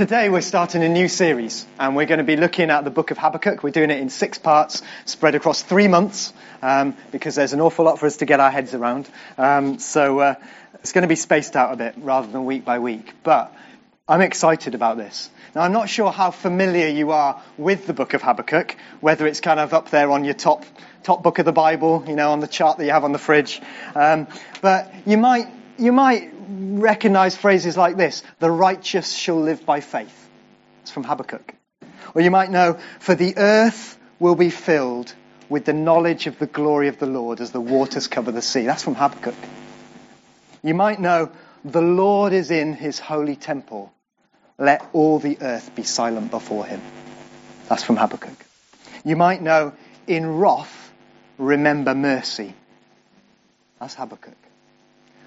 Today we're starting a new series and we're going to be looking at the book of Habakkuk. We're doing it in 6 parts spread across 3 months because there's an awful lot for us to get our heads around. So it's going to be spaced out a bit rather than week by week. But I'm excited about this. Now, I'm not sure how familiar you are with the book of Habakkuk, whether it's kind of up there on your top book of the Bible, you know, on the chart that you have on the fridge. But you might recognize phrases like this: the righteous shall live by faith. It's from Habakkuk. Or you might know, for the earth will be filled with the knowledge of the glory of the Lord as the waters cover the sea. That's from Habakkuk. You might know, the Lord is in his holy temple. Let all the earth be silent before him. That's from Habakkuk. You might know, in wrath, remember mercy. That's Habakkuk.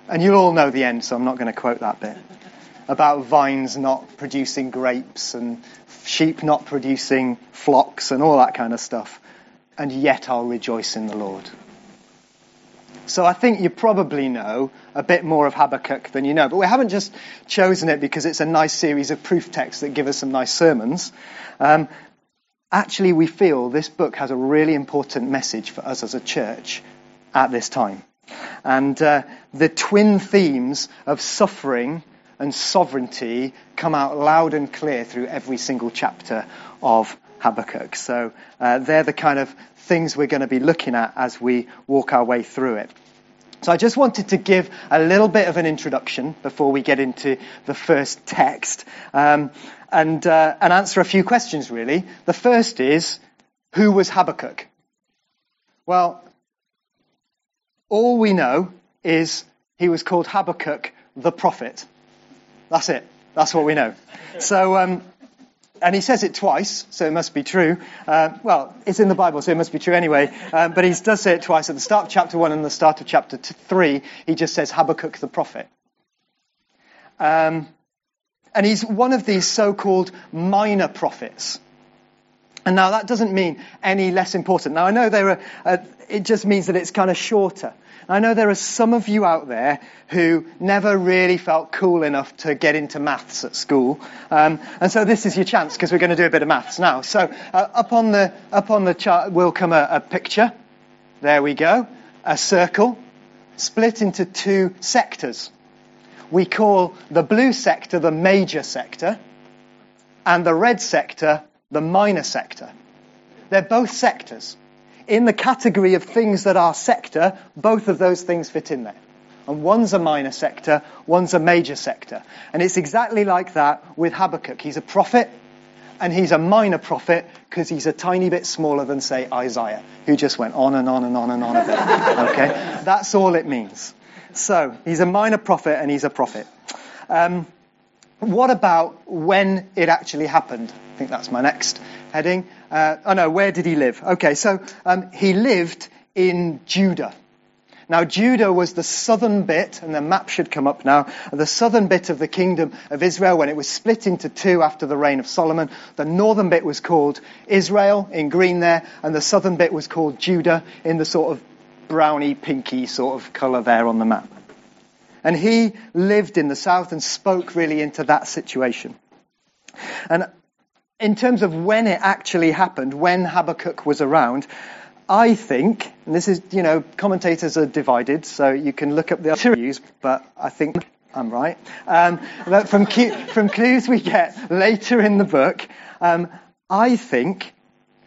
And you'll all know the end, so I'm not going to quote that bit. About vines not producing grapes and sheep not producing flocks and all that kind of stuff. And yet I'll rejoice in the Lord. So I think you probably know a bit more of Habakkuk than you know. But we haven't just chosen it because it's a nice series of proof texts that give us some nice sermons. Actually, we feel this book has a really important message for us as a church at this time. And the twin themes of suffering and sovereignty come out loud and clear through every single chapter of Habakkuk. So they're the kind of things we're going to be looking at as we walk our way through it. So I just wanted to give a little bit of an introduction before we get into the first text and answer a few questions, really. The first is, who was Habakkuk? Well, all we know is he was called Habakkuk the prophet. That's it. That's what we know. So, and he says it twice, so it must be true. Well, it's in the Bible, so it must be true anyway. But he does say it twice. At the start of chapter 1 and the start of chapter 3, he just says Habakkuk the prophet. And he's one of these so-called minor prophets. And now that doesn't mean any less important. Now, I know there are, it just means that it's kind of shorter. I know there are some of you out there who never really felt cool enough to get into maths at school. And so this is your chance, because we're going to do a bit of maths now. So up on the chart will come a picture. There we go. A circle split into 2 sectors. We call the blue sector the major sector and the red sector the minor sector. They're both sectors. In the category of things that are sector, both of those things fit in there. And one's a minor sector, one's a major sector. And it's exactly like that with Habakkuk. He's a prophet, and he's a minor prophet because he's a tiny bit smaller than, say, Isaiah, who just went on and on and on and on a bit. Okay? That's all it means. So, he's a minor prophet and he's a prophet. What about when it actually happened? I think that's my next heading. Where did he live? Okay, so he lived in Judah. Now, Judah was the southern bit, and the map should come up now, the southern bit of the kingdom of Israel when it was split into 2 after the reign of Solomon. The northern bit was called Israel, in green there, and the southern bit was called Judah, in the sort of browny, pinky sort of colour there on the map. And he lived in the south and spoke really into that situation. And in terms of when it actually happened, when Habakkuk was around, I think, and this is, you know, commentators are divided, so you can look up the other views, but I think I'm right. That from clues we get later in the book, I think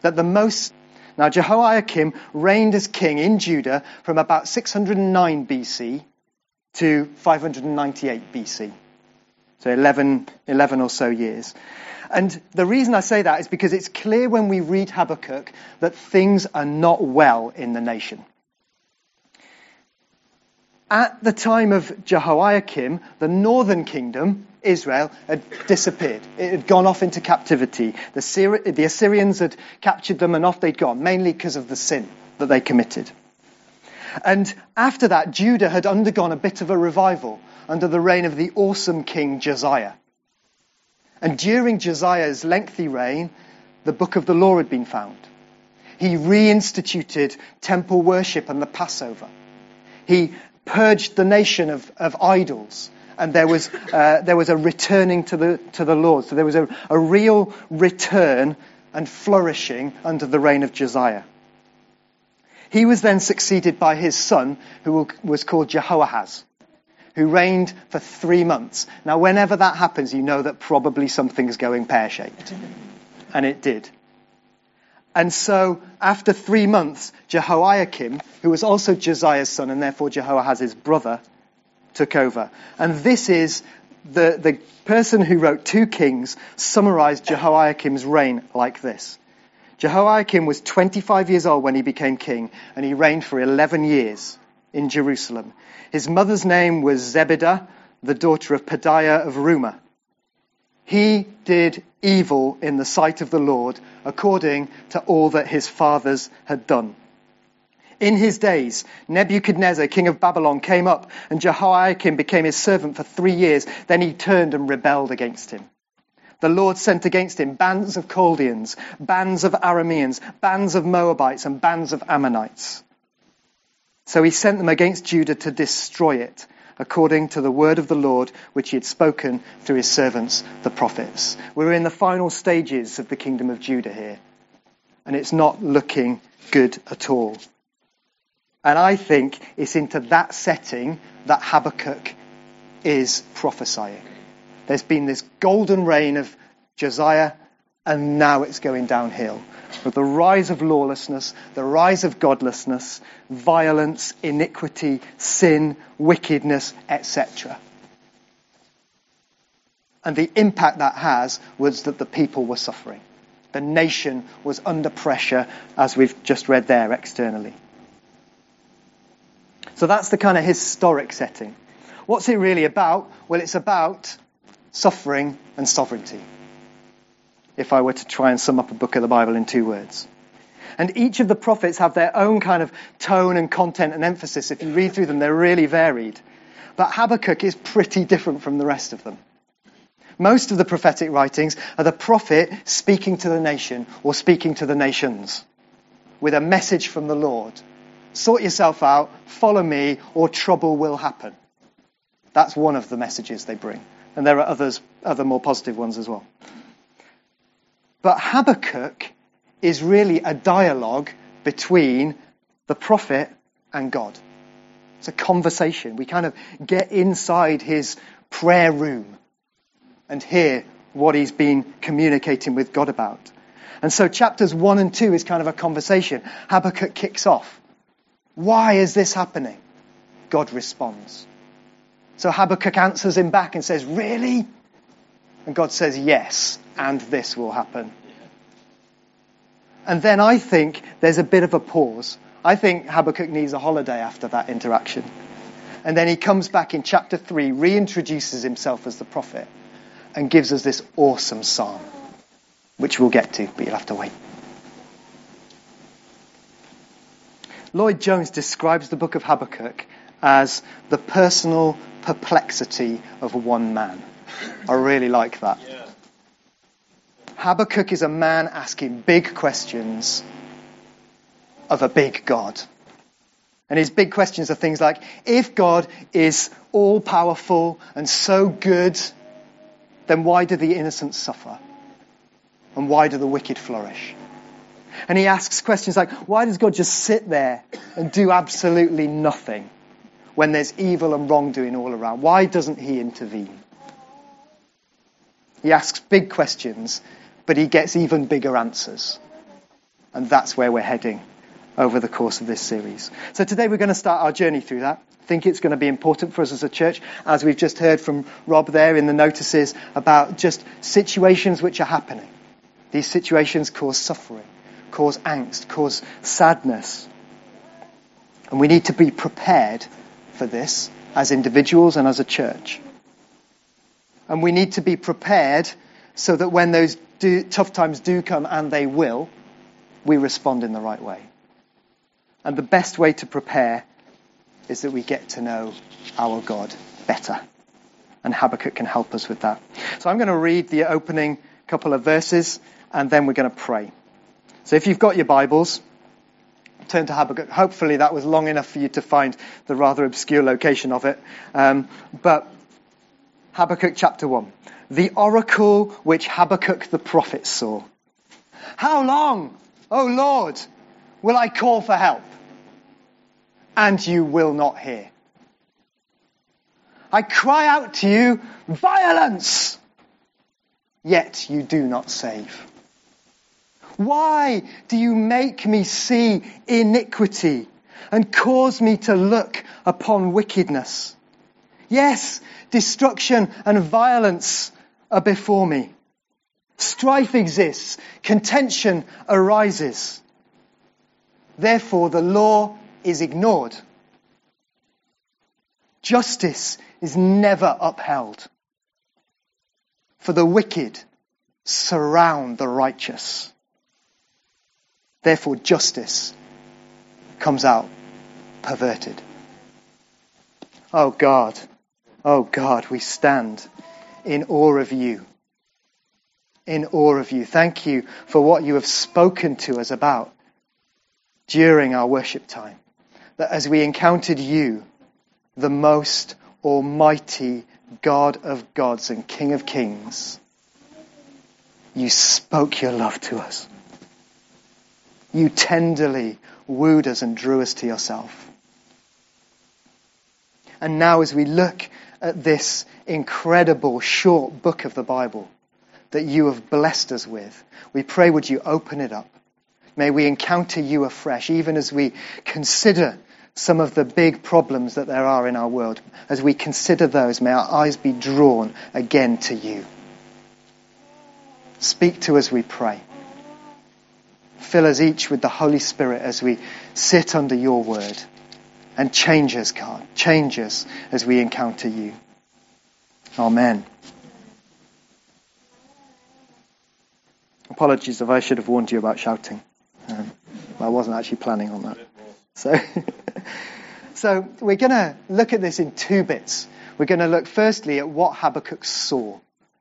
that the most... Now, Jehoiakim reigned as king in Judah from about 609 BC to 598 BC. So 11 or so years. And the reason I say that is because it's clear when we read Habakkuk that things are not well in the nation. At the time of Jehoiakim, the northern kingdom, Israel, had disappeared. It had gone off into captivity. The Assyrians had captured them and off they'd gone, mainly because of the sin that they committed. And after that, Judah had undergone a bit of a revival under the reign of the awesome king Josiah. And during Josiah's lengthy reign, the book of the law had been found. He reinstituted temple worship and the Passover. He purged the nation of idols and there was a returning to the Lord. So there was a real return and flourishing under the reign of Josiah. He was then succeeded by his son, who was called Jehoahaz, who reigned for 3 months. Now, whenever that happens, you know that probably something's going pear-shaped. And it did. And so, after 3 months, Jehoiakim, who was also Josiah's son and therefore Jehoahaz's brother, took over. And this is the person who wrote 2 Kings summarized Jehoiakim's reign like this. Jehoiakim was 25 years old when he became king, and he reigned for 11 years in Jerusalem. His mother's name was Zebidah, the daughter of Pedaiah of Rumah. He did evil in the sight of the Lord, according to all that his fathers had done. In his days, Nebuchadnezzar, king of Babylon, came up, and Jehoiakim became his servant for 3 years. Then he turned and rebelled against him. The Lord sent against him bands of Chaldeans, bands of Arameans, bands of Moabites, and bands of Ammonites. So he sent them against Judah to destroy it, according to the word of the Lord, which he had spoken through his servants, the prophets. We're in the final stages of the kingdom of Judah here, and it's not looking good at all. And I think it's into that setting that Habakkuk is prophesying. There's been this golden reign of Josiah, and now it's going downhill. With the rise of lawlessness, the rise of godlessness, violence, iniquity, sin, wickedness, etc. And the impact that has was that the people were suffering. The nation was under pressure, as we've just read there, externally. So that's the kind of historic setting. What's it really about? Well, it's about suffering and sovereignty, if I were to try and sum up a book of the Bible in 2 words. And each of the prophets have their own kind of tone and content and emphasis. If you read through them, they're really varied. But Habakkuk is pretty different from the rest of them. Most of the prophetic writings are the prophet speaking to the nation or speaking to the nations with a message from the Lord. Sort yourself out, follow me, or trouble will happen. That's one of the messages they bring. And there are other more positive ones as well. But Habakkuk is really a dialogue between the prophet and God. It's a conversation. We kind of get inside his prayer room and hear what he's been communicating with God about. And so chapters 1 and 2 is kind of a conversation. Habakkuk kicks off. Why is this happening? God responds. So Habakkuk answers him back and says, really? And God says, yes, and this will happen. And then I think there's a bit of a pause. I think Habakkuk needs a holiday after that interaction. And then he comes back in chapter 3, reintroduces himself as the prophet, and gives us this awesome psalm, which we'll get to, but you'll have to wait. Lloyd-Jones describes the book of Habakkuk as the personal perplexity of one man. I really like that. Yeah. Habakkuk is a man asking big questions of a big God. And his big questions are things like, if God is all-powerful and so good, then why do the innocent suffer? And why do the wicked flourish? And he asks questions like, why does God just sit there and do absolutely nothing when there's evil and wrongdoing all around? Why doesn't he intervene? He asks big questions, but he gets even bigger answers. And that's where we're heading over the course of this series. So today we're going to start our journey through that. I think it's going to be important for us as a church, as we've just heard from Rob there in the notices, about just situations which are happening. These situations cause suffering, cause angst, cause sadness. And we need to be prepared for this as individuals and as a church. And we need to be prepared so that when those tough times do come, and they will, we respond in the right way. And the best way to prepare is that we get to know our God better. And Habakkuk can help us with that. So I'm going to read the opening couple of verses, and then we're going to pray. So if you've got your Bibles, turn to Habakkuk. Hopefully that was long enough for you to find the rather obscure location of it. But Habakkuk chapter 1. The oracle which Habakkuk the prophet saw. How long, O Lord, will I call for help? And you will not hear. I cry out to you, violence! Yet you do not save. Why do you make me see iniquity and cause me to look upon wickedness? Yes, destruction and violence are before me. Strife exists, contention arises. Therefore, the law is ignored. Justice is never upheld. For the wicked surround the righteous. Therefore, justice comes out perverted. Oh God, we stand in awe of you. In awe of you. Thank you for what you have spoken to us about during our worship time. That as we encountered you, the most almighty God of gods and King of kings, you spoke your love to us. You tenderly wooed us and drew us to yourself. And now as we look at this incredible short book of the Bible that you have blessed us with, we pray would you open it up. May we encounter you afresh, even as we consider some of the big problems that there are in our world. As we consider those, may our eyes be drawn again to you. Speak to us, we pray. Fill us each with the Holy Spirit as we sit under your word. And change us, God. Change us as we encounter you. Amen. Apologies if I should have warned you about shouting. I wasn't actually planning on that. So we're going to look at this in two bits. We're going to look firstly at what Habakkuk saw.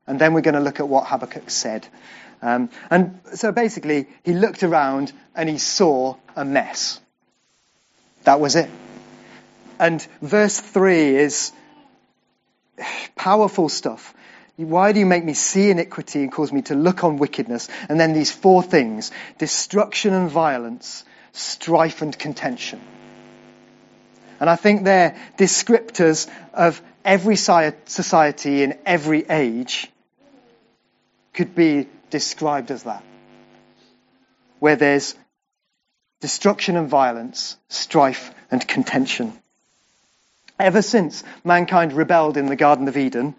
And then we're going to look at what Habakkuk said. And so basically, he looked around and he saw a mess. That was it. And verse 3 is powerful stuff. Why do you make me see iniquity and cause me to look on wickedness? And then these four things: destruction and violence, strife and contention. And I think they're descriptors of every society in every age could be described as that. Where there's destruction and violence, strife and contention. Ever since mankind rebelled in the Garden of Eden,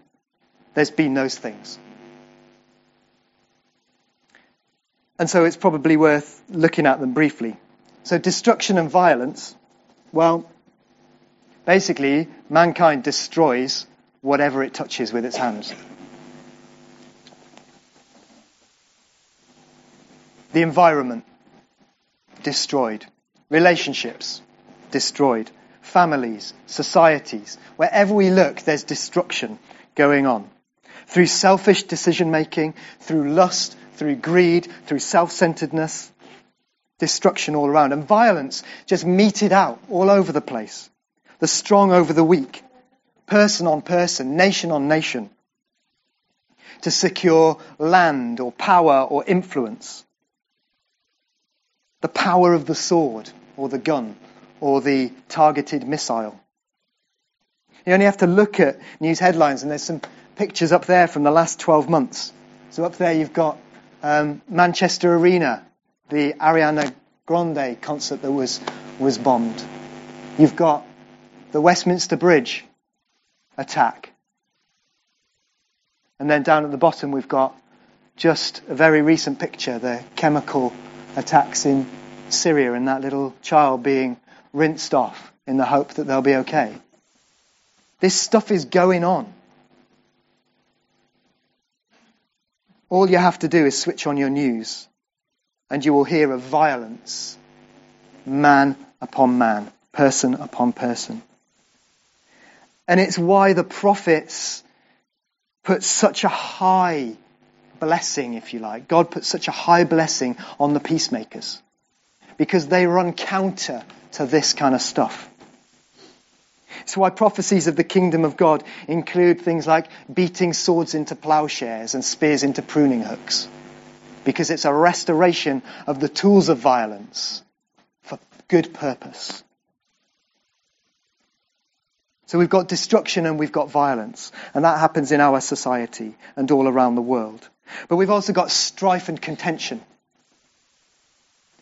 there's been those things. And so it's probably worth looking at them briefly. So destruction and violence, well, basically, mankind destroys whatever it touches with its hands. The environment, destroyed. Relationships, destroyed. Families, societies, wherever we look, there's destruction going on. Through selfish decision-making, through lust, through greed, through self-centeredness, destruction all around. And violence just meted out all over the place. The strong over the weak. Person on person, nation on nation. To secure land or power or influence. The power of the sword or the gun or the targeted missile. You only have to look at news headlines, and there's some pictures up there from the last 12 months. So up there you've got Manchester Arena, the Ariana Grande concert that was bombed. You've got the Westminster Bridge attack. And then down at the bottom we've got just a very recent picture, the chemical attacks in Syria and that little child being rinsed off in the hope that they'll be okay. This stuff is going on. All you have to do is switch on your news and you will hear of violence, man upon man, person upon person. And it's why the prophets put such a high blessing, if you like. God put such a high blessing on the peacemakers because they run counter to this kind of stuff. It's why prophecies of the kingdom of God include things like beating swords into plowshares and spears into pruning hooks, because it's a restoration of the tools of violence for good purpose. So we've got destruction and we've got violence, and that happens in our society and all around the world. But we've also got strife and contention.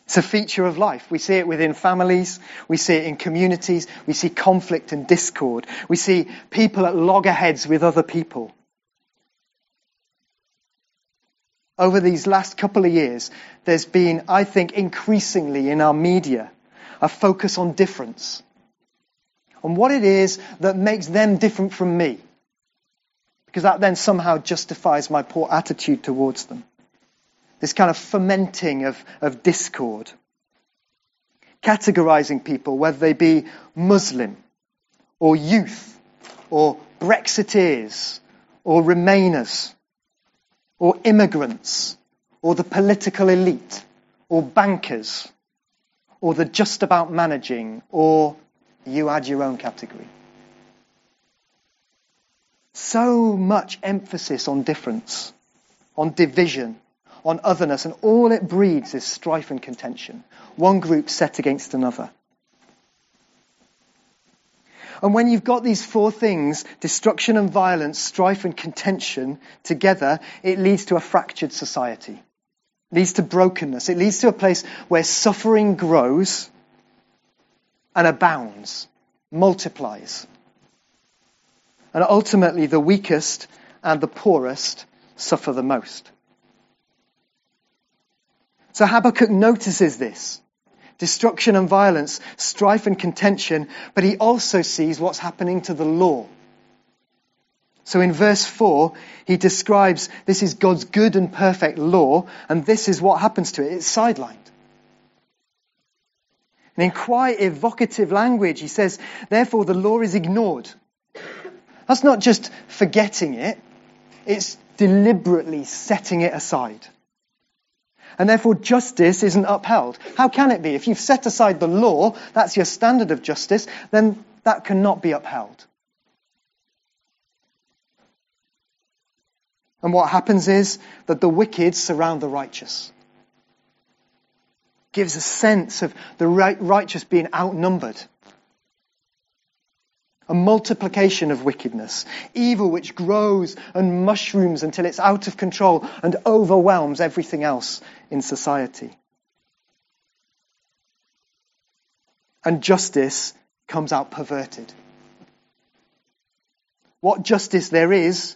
It's a feature of life. We see it within families. We see it in communities. We see conflict and discord. We see people at loggerheads with other people. Over these last couple of years, there's been, I think, increasingly in our media, a focus on difference. On what it is that makes them different from me. Because that then somehow justifies my poor attitude towards them. This kind of fomenting of discord. Categorizing people, whether they be Muslim, or youth, or Brexiteers, or Remainers, or immigrants, or the political elite, or bankers, or the just about managing, or you add your own category. So much emphasis on difference, on division, on otherness, and all it breeds is strife and contention. One group set against another. And when you've got these four things, destruction and violence, strife and contention together, it leads to a fractured society. It leads to brokenness. It leads to a place where suffering grows and abounds, multiplies. And ultimately, the weakest and the poorest suffer the most. So Habakkuk notices this. Destruction and violence, strife and contention, but he also sees what's happening to the law. So in verse 4, he describes this is God's good and perfect law, and this is what happens to it. It's sidelined. And in quite evocative language, he says, therefore the law is ignored. That's not just forgetting it, it's deliberately setting it aside. And therefore justice isn't upheld. How can it be? If you've set aside the law, that's your standard of justice, then that cannot be upheld. And what happens is that the wicked surround the righteous. Gives a sense of the righteous being outnumbered. A multiplication of wickedness, evil which grows and mushrooms until it's out of control and overwhelms everything else in society. And justice comes out perverted. What justice there is,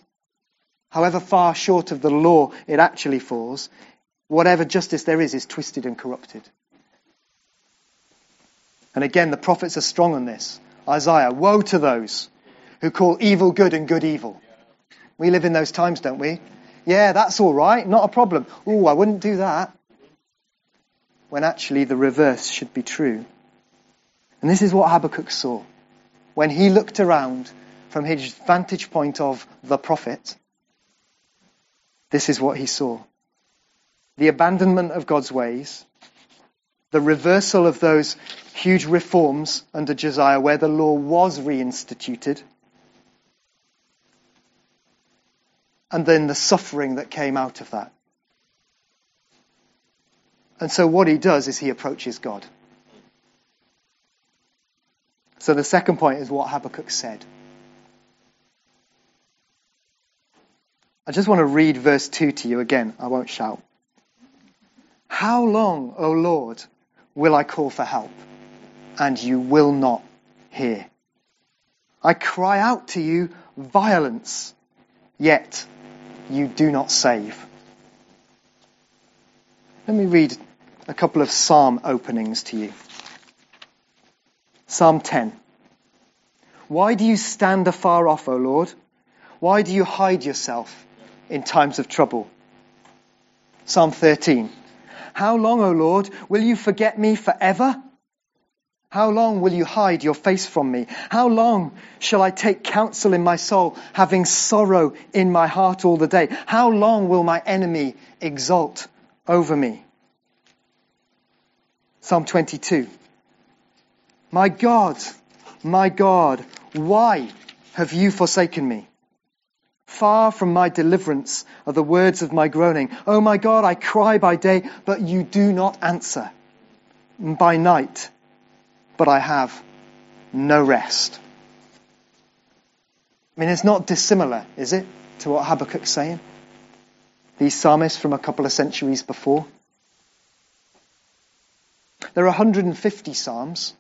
however far short of the law it actually falls, whatever justice there is twisted and corrupted. And again, the prophets are strong on this. Isaiah, woe to those who call evil good and good evil. We live in those times, don't we? Yeah, that's all right, not a problem. Ooh, I wouldn't do that. When actually the reverse should be true. And this is what Habakkuk saw. When he looked around from his vantage point of the prophet, this is what he saw. The abandonment of God's ways, the reversal of those huge reforms under Josiah where the law was reinstituted, and then the suffering that came out of that. And so what he does is he approaches God. So the second point is what Habakkuk said. I just want to read verse 2 to you again. I won't shout. How long, O Lord, will I call for help, and you will not hear? I cry out to you, violence, yet you do not save. Let me read a couple of psalm openings to you. Psalm 10. Why do you stand afar off, O Lord? Why do you hide yourself in times of trouble? Psalm 13. How long, O Lord, will you forget me forever? How long will you hide your face from me? How long shall I take counsel in my soul, having sorrow in my heart all the day? How long will my enemy exult over me? Psalm 22. My God, Why have you forsaken me? Far from my deliverance are the words of my groaning. Oh my God, I cry by day, but you do not answer. And by night, but I have no rest. I mean, it's not dissimilar, is it, to what Habakkuk's saying? These psalmists from a couple of centuries before. There are 150 psalms,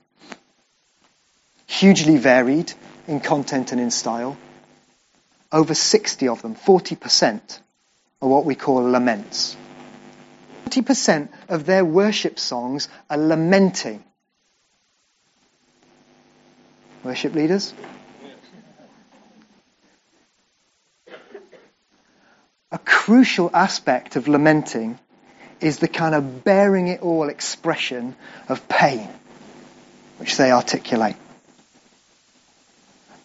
hugely varied in content and in style. Over 60 of them, 40%, are what we call laments. 40% of their worship songs are lamenting. Worship leaders? A crucial aspect of lamenting is the kind of bearing it all expression of pain which they articulate.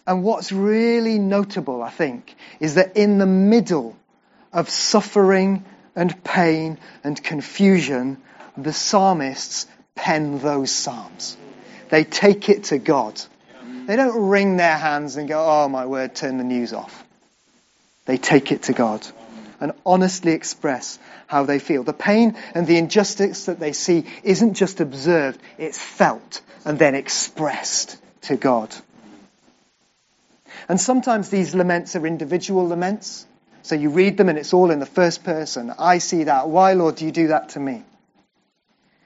And what's really notable, I think, is that in the middle of suffering and pain and confusion, the psalmists pen those psalms. They take it to God. They don't wring their hands and go, oh my word, turn the news off. They take it to God and honestly express how they feel. The pain and the injustice that they see isn't just observed, it's felt and then expressed to God. And sometimes these laments are individual laments. So you read them and it's all in the first person. I see that. Why, Lord, do you do that to me?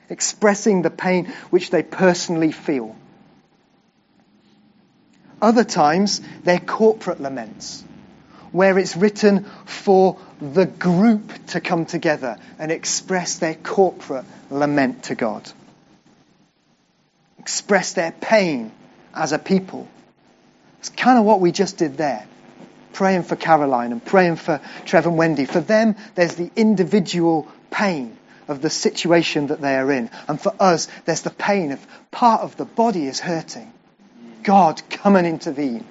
Expressing the pain which they personally feel. Other times, they're corporate laments, where it's written for the group to come together and express their corporate lament to God. Express their pain as a people. It's kind of what we just did there. Praying for Caroline and praying for Trev and Wendy. For them, there's the individual pain of the situation that they are in. And for us, there's the pain of part of the body is hurting. God, come and intervene.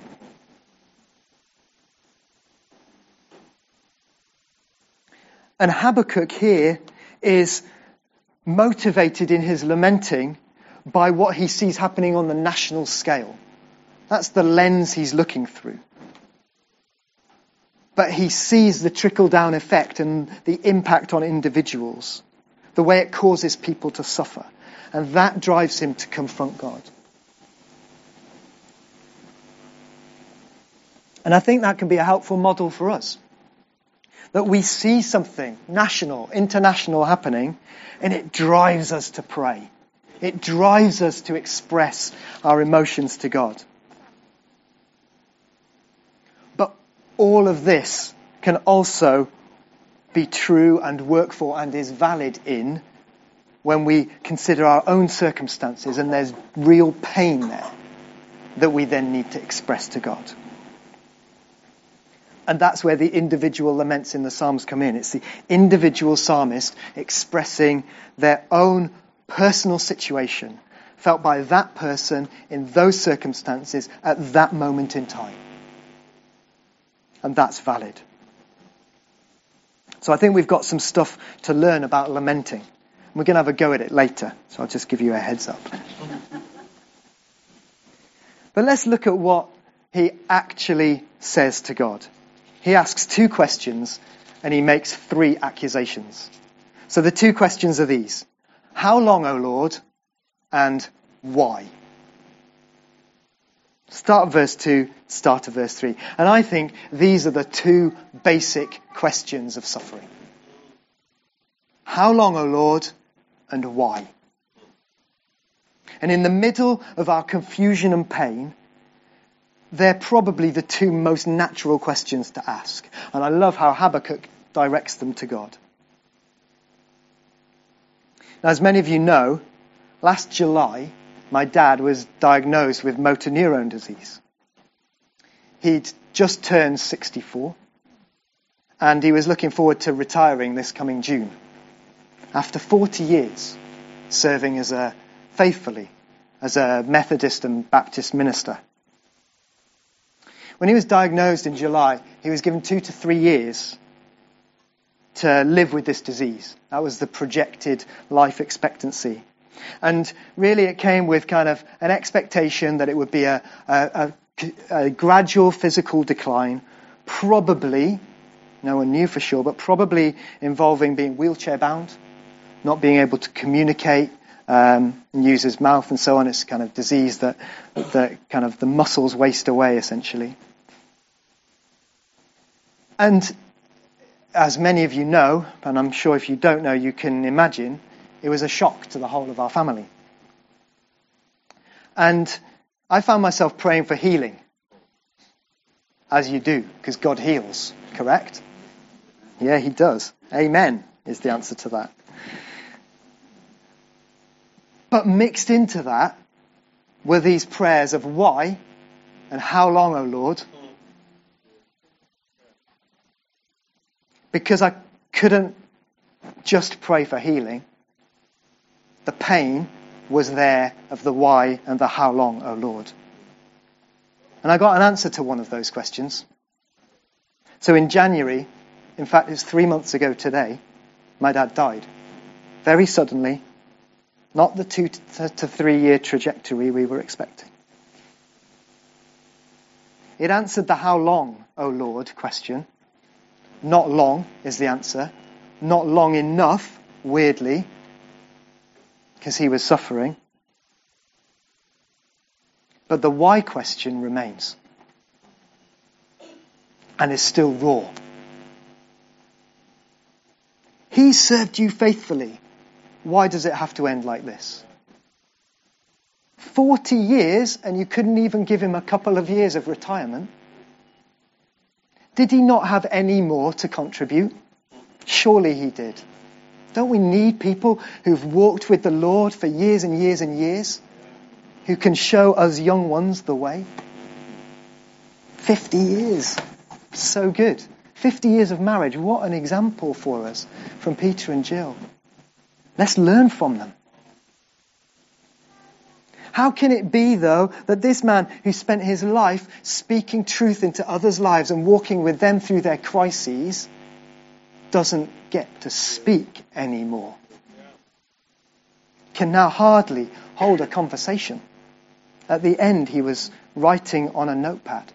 And Habakkuk here is motivated in his lamenting by what he sees happening on the national scale. That's the lens he's looking through. But he sees the trickle-down effect and the impact on individuals, the way it causes people to suffer. And that drives him to confront God. And I think that can be a helpful model for us. That we see something national, international happening, and it drives us to pray. It drives us to express our emotions to God. All of this can also be true and work for and is valid in when we consider our own circumstances, and there's real pain there that we then need to express to God. And that's where the individual laments in the Psalms come in. It's the individual psalmist expressing their own personal situation felt by that person in those circumstances at that moment in time. And that's valid. So I think we've got some stuff to learn about lamenting. We're going to have a go at it later, so I'll just give you a heads up. But let's look at what he actually says to God. He asks two questions and he makes three accusations. So the two questions are these. How long, O Lord, and why? Start of verse 2, start of verse 3. And I think these are the two basic questions of suffering. How long, O Lord, and why? And in the middle of our confusion and pain, they're probably the two most natural questions to ask. And I love how Habakkuk directs them to God. Now, as many of you know, last July, my dad was diagnosed with motor neurone disease. He'd just turned 64, and he was looking forward to retiring this coming June, after 40 years serving faithfully as a Methodist and Baptist minister. When he was diagnosed in July, he was given 2 to 3 years to live with this disease. That was the projected life expectancy. And really it came with kind of an expectation that it would be a a gradual physical decline, probably, no one knew for sure, but probably involving being wheelchair bound, not being able to communicate, and use his mouth and so on. It's kind of disease that kind of the muscles waste away essentially. And as many of you know, and I'm sure if you don't know, you can imagine, it was a shock to the whole of our family. And I found myself praying for healing, as you do, because God heals, correct? Yeah, he does. Amen is the answer to that. But mixed into that were these prayers of why and how long, O Lord? Because I couldn't just pray for healing. The pain was there of the why and the how long, O Lord. And I got an answer to one of those questions. So in January, in fact, it's 3 months ago today, my dad died. Very suddenly, not the 2 to 3 year trajectory we were expecting. It answered the how long, O Lord, question. Not long is the answer. Not long enough, weirdly, because he was suffering. But the why question remains. And is still raw. He served you faithfully. Why does it have to end like this? 40 years, and you couldn't even give him a couple of years of retirement. Did he not have any more to contribute? Surely he did. Don't we need people who've walked with the Lord for years and years and years, who can show us young ones the way? 50 years. So good. 50 years of marriage. What an example for us from Peter and Jill. Let's learn from them. How can it be, though, that this man who spent his life speaking truth into others' lives and walking with them through their crises doesn't get to speak anymore? Can now hardly hold a conversation. At the end, he was writing on a notepad.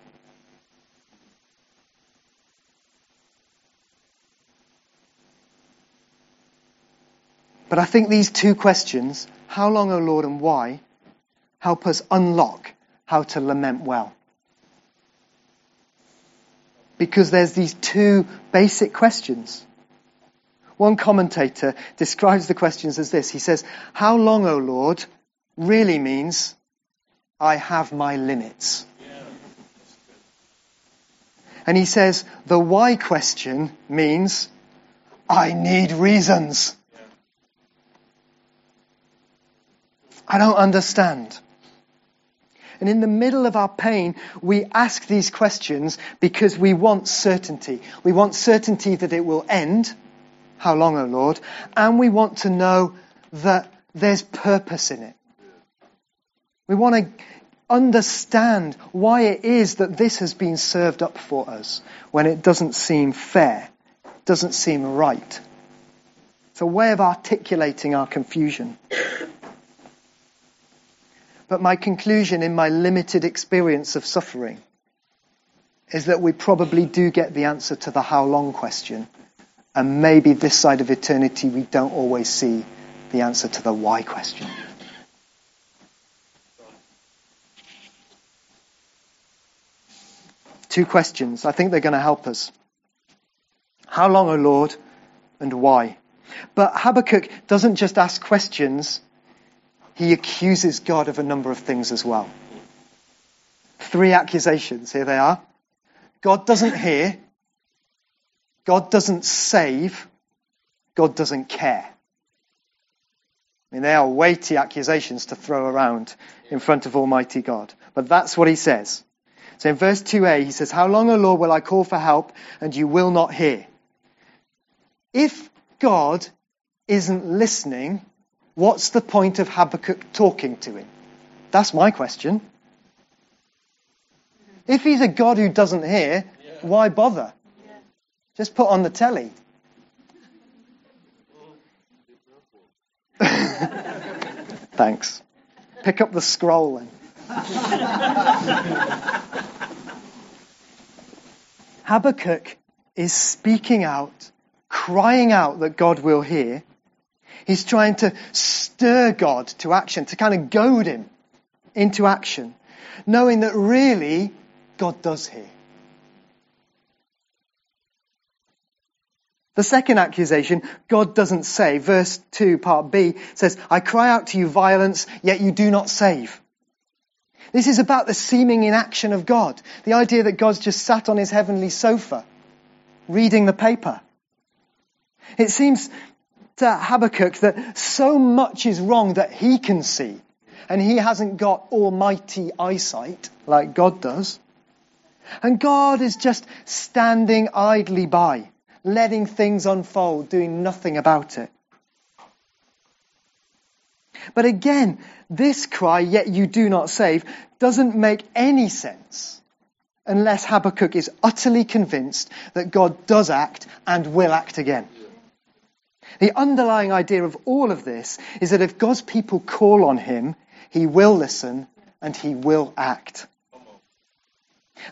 But I think these two questions, how long, O Lord, and why, help us unlock how to lament well. Because there's these two basic questions. One commentator describes the questions as this. He says, how long, O Lord, really means I have my limits. Yeah. And he says, the why question means I need reasons. Yeah. I don't understand. And in the middle of our pain, we ask these questions because we want certainty. We want certainty that it will end. How long, O Lord? And we want to know that there's purpose in it. We want to understand why it is that this has been served up for us when it doesn't seem fair, doesn't seem right. It's a way of articulating our confusion. But my conclusion in my limited experience of suffering is that we probably do get the answer to the how long question. And maybe this side of eternity, we don't always see the answer to the why question. Two questions. I think they're going to help us. How long, O Lord, and why? But Habakkuk doesn't just ask questions. He accuses God of a number of things as well. Three accusations, here they are. God doesn't hear, God doesn't save, God doesn't care. I mean, they are weighty accusations to throw around in front of Almighty God. But that's what he says. So in verse 2a, he says, how long, O Lord, will I call for help and you will not hear? If God isn't listening, what's the point of Habakkuk talking to him? That's my question. If he's a God who doesn't hear, why bother? Yeah. Just put on the telly. Thanks. Pick up the scroll then. Habakkuk is speaking out, crying out that God will hear. He's trying to stir God to action, to kind of goad him into action, knowing that really God does hear. The second accusation, God doesn't save. Verse 2, part B, says, I cry out to you violence, yet you do not save. This is about the seeming inaction of God. The idea that God's just sat on his heavenly sofa, reading the paper. It seems to Habakkuk that so much is wrong that he can see, and he hasn't got almighty eyesight like God does. And God is just standing idly by, letting things unfold, doing nothing about it. But again, this cry, yet you do not save, doesn't make any sense unless Habakkuk is utterly convinced that God does act and will act again. The underlying idea of all of this is that if God's people call on him, he will listen and he will act.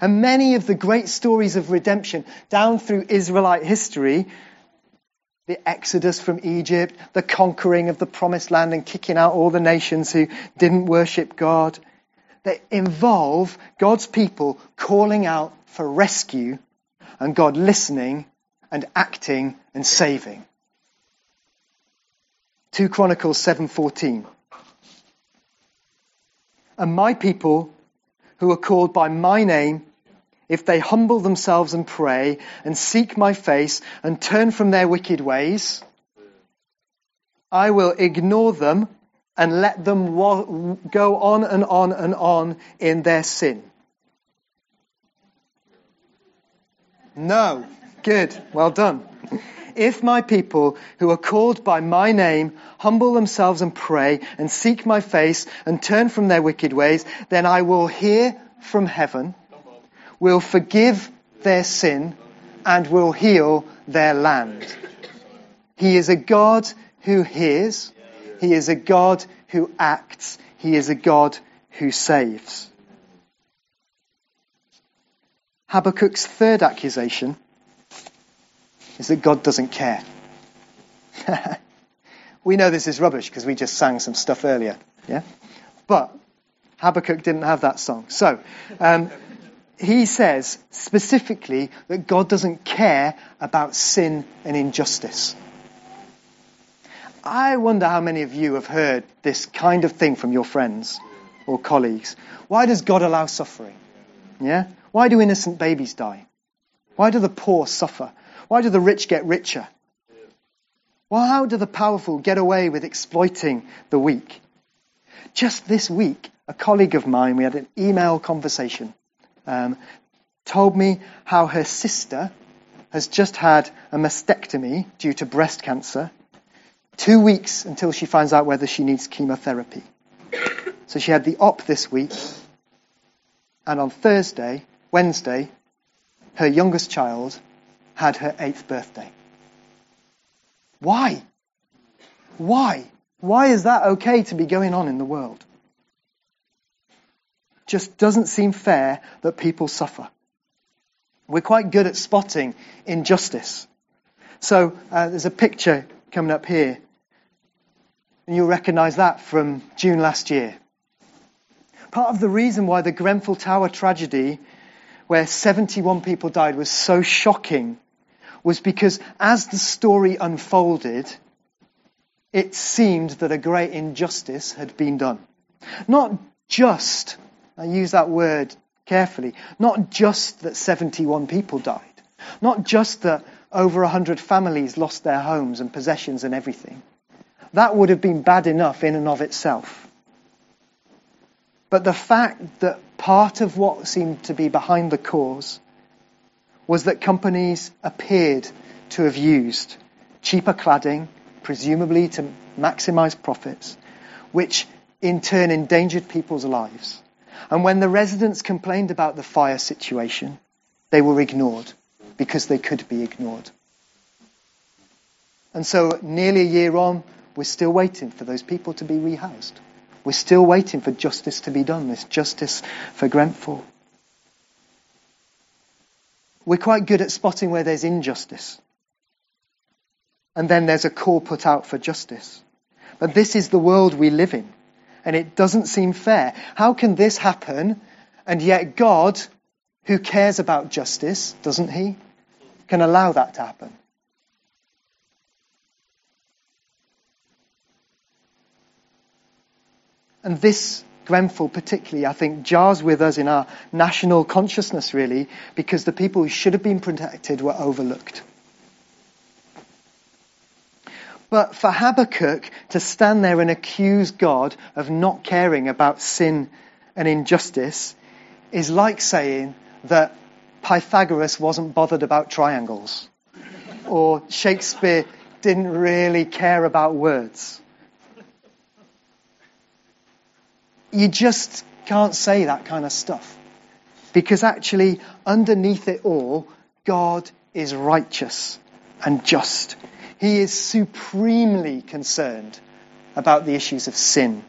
And many of the great stories of redemption down through Israelite history, the exodus from Egypt, the conquering of the promised land and kicking out all the nations who didn't worship God, they involve God's people calling out for rescue and God listening and acting and saving. 2 Chronicles 7:14. And my people who are called by my name, if they humble themselves and pray and seek my face and turn from their wicked ways, I will ignore them and let them go on and on and on in their sin. No. Good. Well done. If my people who are called by my name humble themselves and pray and seek my face and turn from their wicked ways, then I will hear from heaven, will forgive their sin, and will heal their land. He is a God who hears. He is a God who acts. He is a God who saves. Habakkuk's third accusation is that God doesn't care. We know this is rubbish because we just sang some stuff earlier. Yeah? But Habakkuk didn't have that song. So he says specifically that God doesn't care about sin and injustice. I wonder how many of you have heard this kind of thing from your friends or colleagues. Why does God allow suffering? Yeah? Why do innocent babies die? Why do the poor suffer? Why do the rich get richer? Well, how do the powerful get away with exploiting the weak? Just this week, a colleague of mine, we had an email conversation, told me how her sister has just had a mastectomy due to breast cancer. 2 weeks until she finds out whether she needs chemotherapy. So she had the op this week. And on Wednesday, her youngest child had her 8th birthday. Why? Why? Why is that okay to be going on in the world? Just doesn't seem fair that people suffer. We're quite good at spotting injustice. So there's a picture coming up here, and you'll recognise that from June last year. Part of the reason why the Grenfell Tower tragedy, where 71 people died, was so shocking was because as the story unfolded, it seemed that a great injustice had been done. Not just, I use that word carefully, not just that 71 people died. Not just that over 100 families lost their homes and possessions and everything. That would have been bad enough in and of itself. But the fact that part of what seemed to be behind the cause was that companies appeared to have used cheaper cladding, presumably to maximise profits, which in turn endangered people's lives. And when the residents complained about the fire situation, they were ignored because they could be ignored. And so nearly a year on, we're still waiting for those people to be rehoused. We're still waiting for justice to be done, this justice for Grenfell. We're quite good at spotting where there's injustice. And then there's a call put out for justice. But this is the world we live in, and it doesn't seem fair. How can this happen, and yet God, who cares about justice, doesn't he, can allow that to happen? And this Grenfell particularly, I think, jars with us in our national consciousness, really, because the people who should have been protected were overlooked. But for Habakkuk to stand there and accuse God of not caring about sin and injustice is like saying that Pythagoras wasn't bothered about triangles, or Shakespeare didn't really care about words. You just can't say that kind of stuff, because actually, underneath it all, God is righteous and just. He is supremely concerned about the issues of sin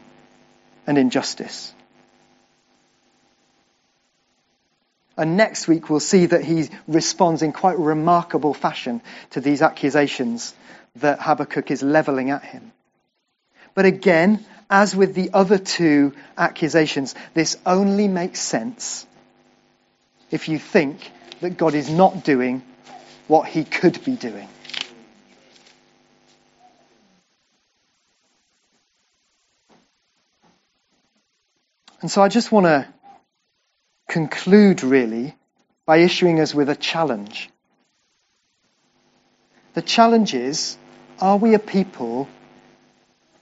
and injustice. And next week we'll see that he responds in quite remarkable fashion to these accusations that Habakkuk is levelling at him. But again, as with the other two accusations, this only makes sense if you think that God is not doing what he could be doing. And so I just want to conclude, really, by issuing us with a challenge. The challenge is, are we a people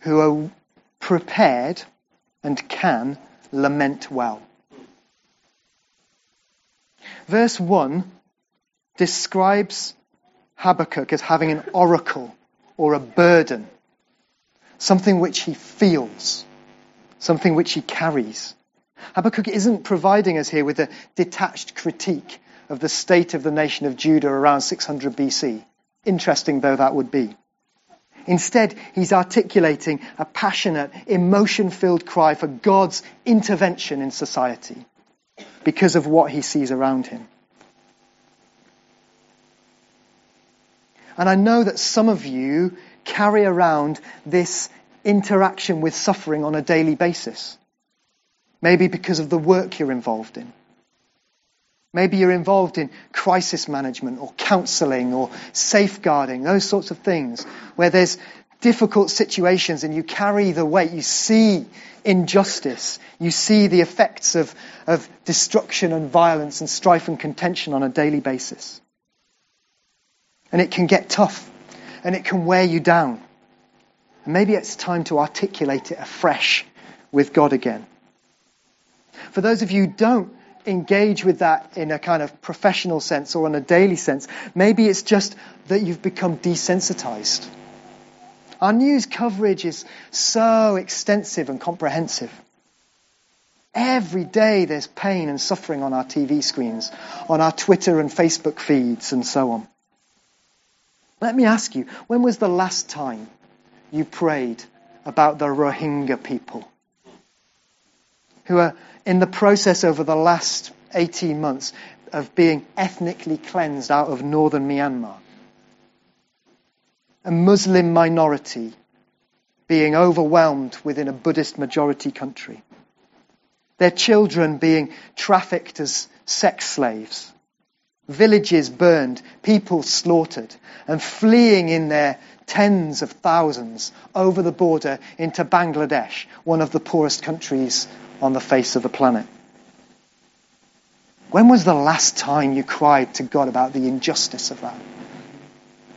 who are prepared and can lament well? Verse 1 describes Habakkuk as having an oracle or a burden, something which he feels, something which he carries. Habakkuk isn't providing us here with a detached critique of the state of the nation of Judah around 600 BC, interesting though that would be. Instead, he's articulating a passionate, emotion-filled cry for God's intervention in society because of what he sees around him. And I know that some of you carry around this interaction with suffering on a daily basis. Maybe because of the work you're involved in. Maybe you're involved in crisis management or counselling or safeguarding, those sorts of things, where there's difficult situations and you carry the weight. You see injustice. You see the effects of destruction and violence and strife and contention on a daily basis. And it can get tough and it can wear you down. And maybe it's time to articulate it afresh with God again. For those of you who don't engage with that in a kind of professional sense or on a daily sense, maybe it's just that you've become desensitized. Our news coverage is so extensive and comprehensive. Every day there's pain and suffering on our TV screens, on our Twitter and Facebook feeds and so on. Let me ask you, when was the last time you prayed about the Rohingya people, who are in the process over the last 18 months of being ethnically cleansed out of northern Myanmar? A Muslim minority being overwhelmed within a Buddhist majority country. Their children being trafficked as sex slaves. Villages burned, people slaughtered, and fleeing in their tens of thousands over the border into Bangladesh, one of the poorest countries on the face of the planet. When was the last time you cried to God about the injustice of that?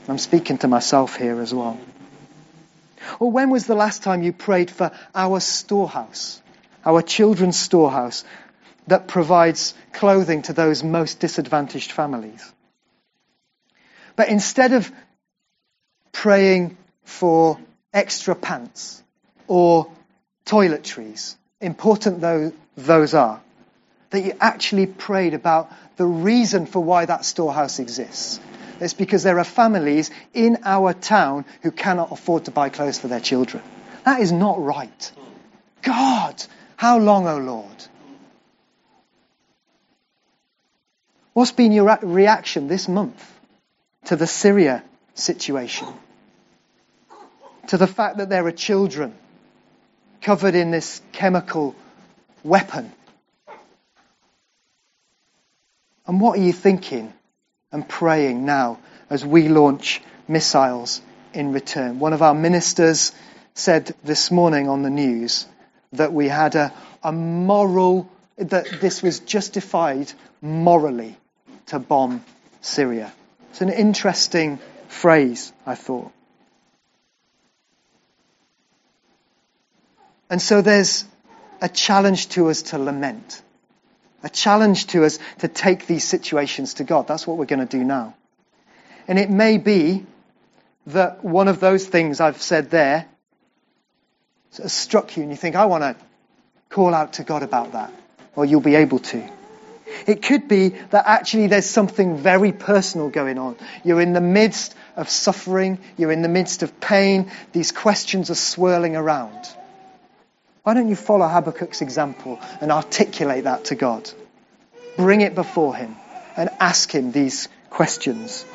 I'm speaking to myself here as well. Or when was the last time you prayed for our storehouse, our children's storehouse that provides clothing to those most disadvantaged families? But instead of praying for extra pants or toiletries, important though those are, that you actually prayed about the reason for why that storehouse exists. It's because there are families in our town who cannot afford to buy clothes for their children. That is not right. God, how long, O Lord? What's been your reaction this month to the Syria situation? To the fact that there are children covered in this chemical weapon? And what are you thinking and praying now as we launch missiles in return? One of our ministers said this morning on the news that we had that this was justified morally to bomb Syria. It's an interesting phrase, I thought. And so there's a challenge to us to lament. A challenge to us to take these situations to God. That's what we're going to do now. And it may be that one of those things I've said there sort of struck you and you think, I want to call out to God about that. Well, you'll be able to. It could be that actually there's something very personal going on. You're in the midst of suffering. You're in the midst of pain. These questions are swirling around. Why don't you follow Habakkuk's example and articulate that to God? Bring it before him and ask him these questions.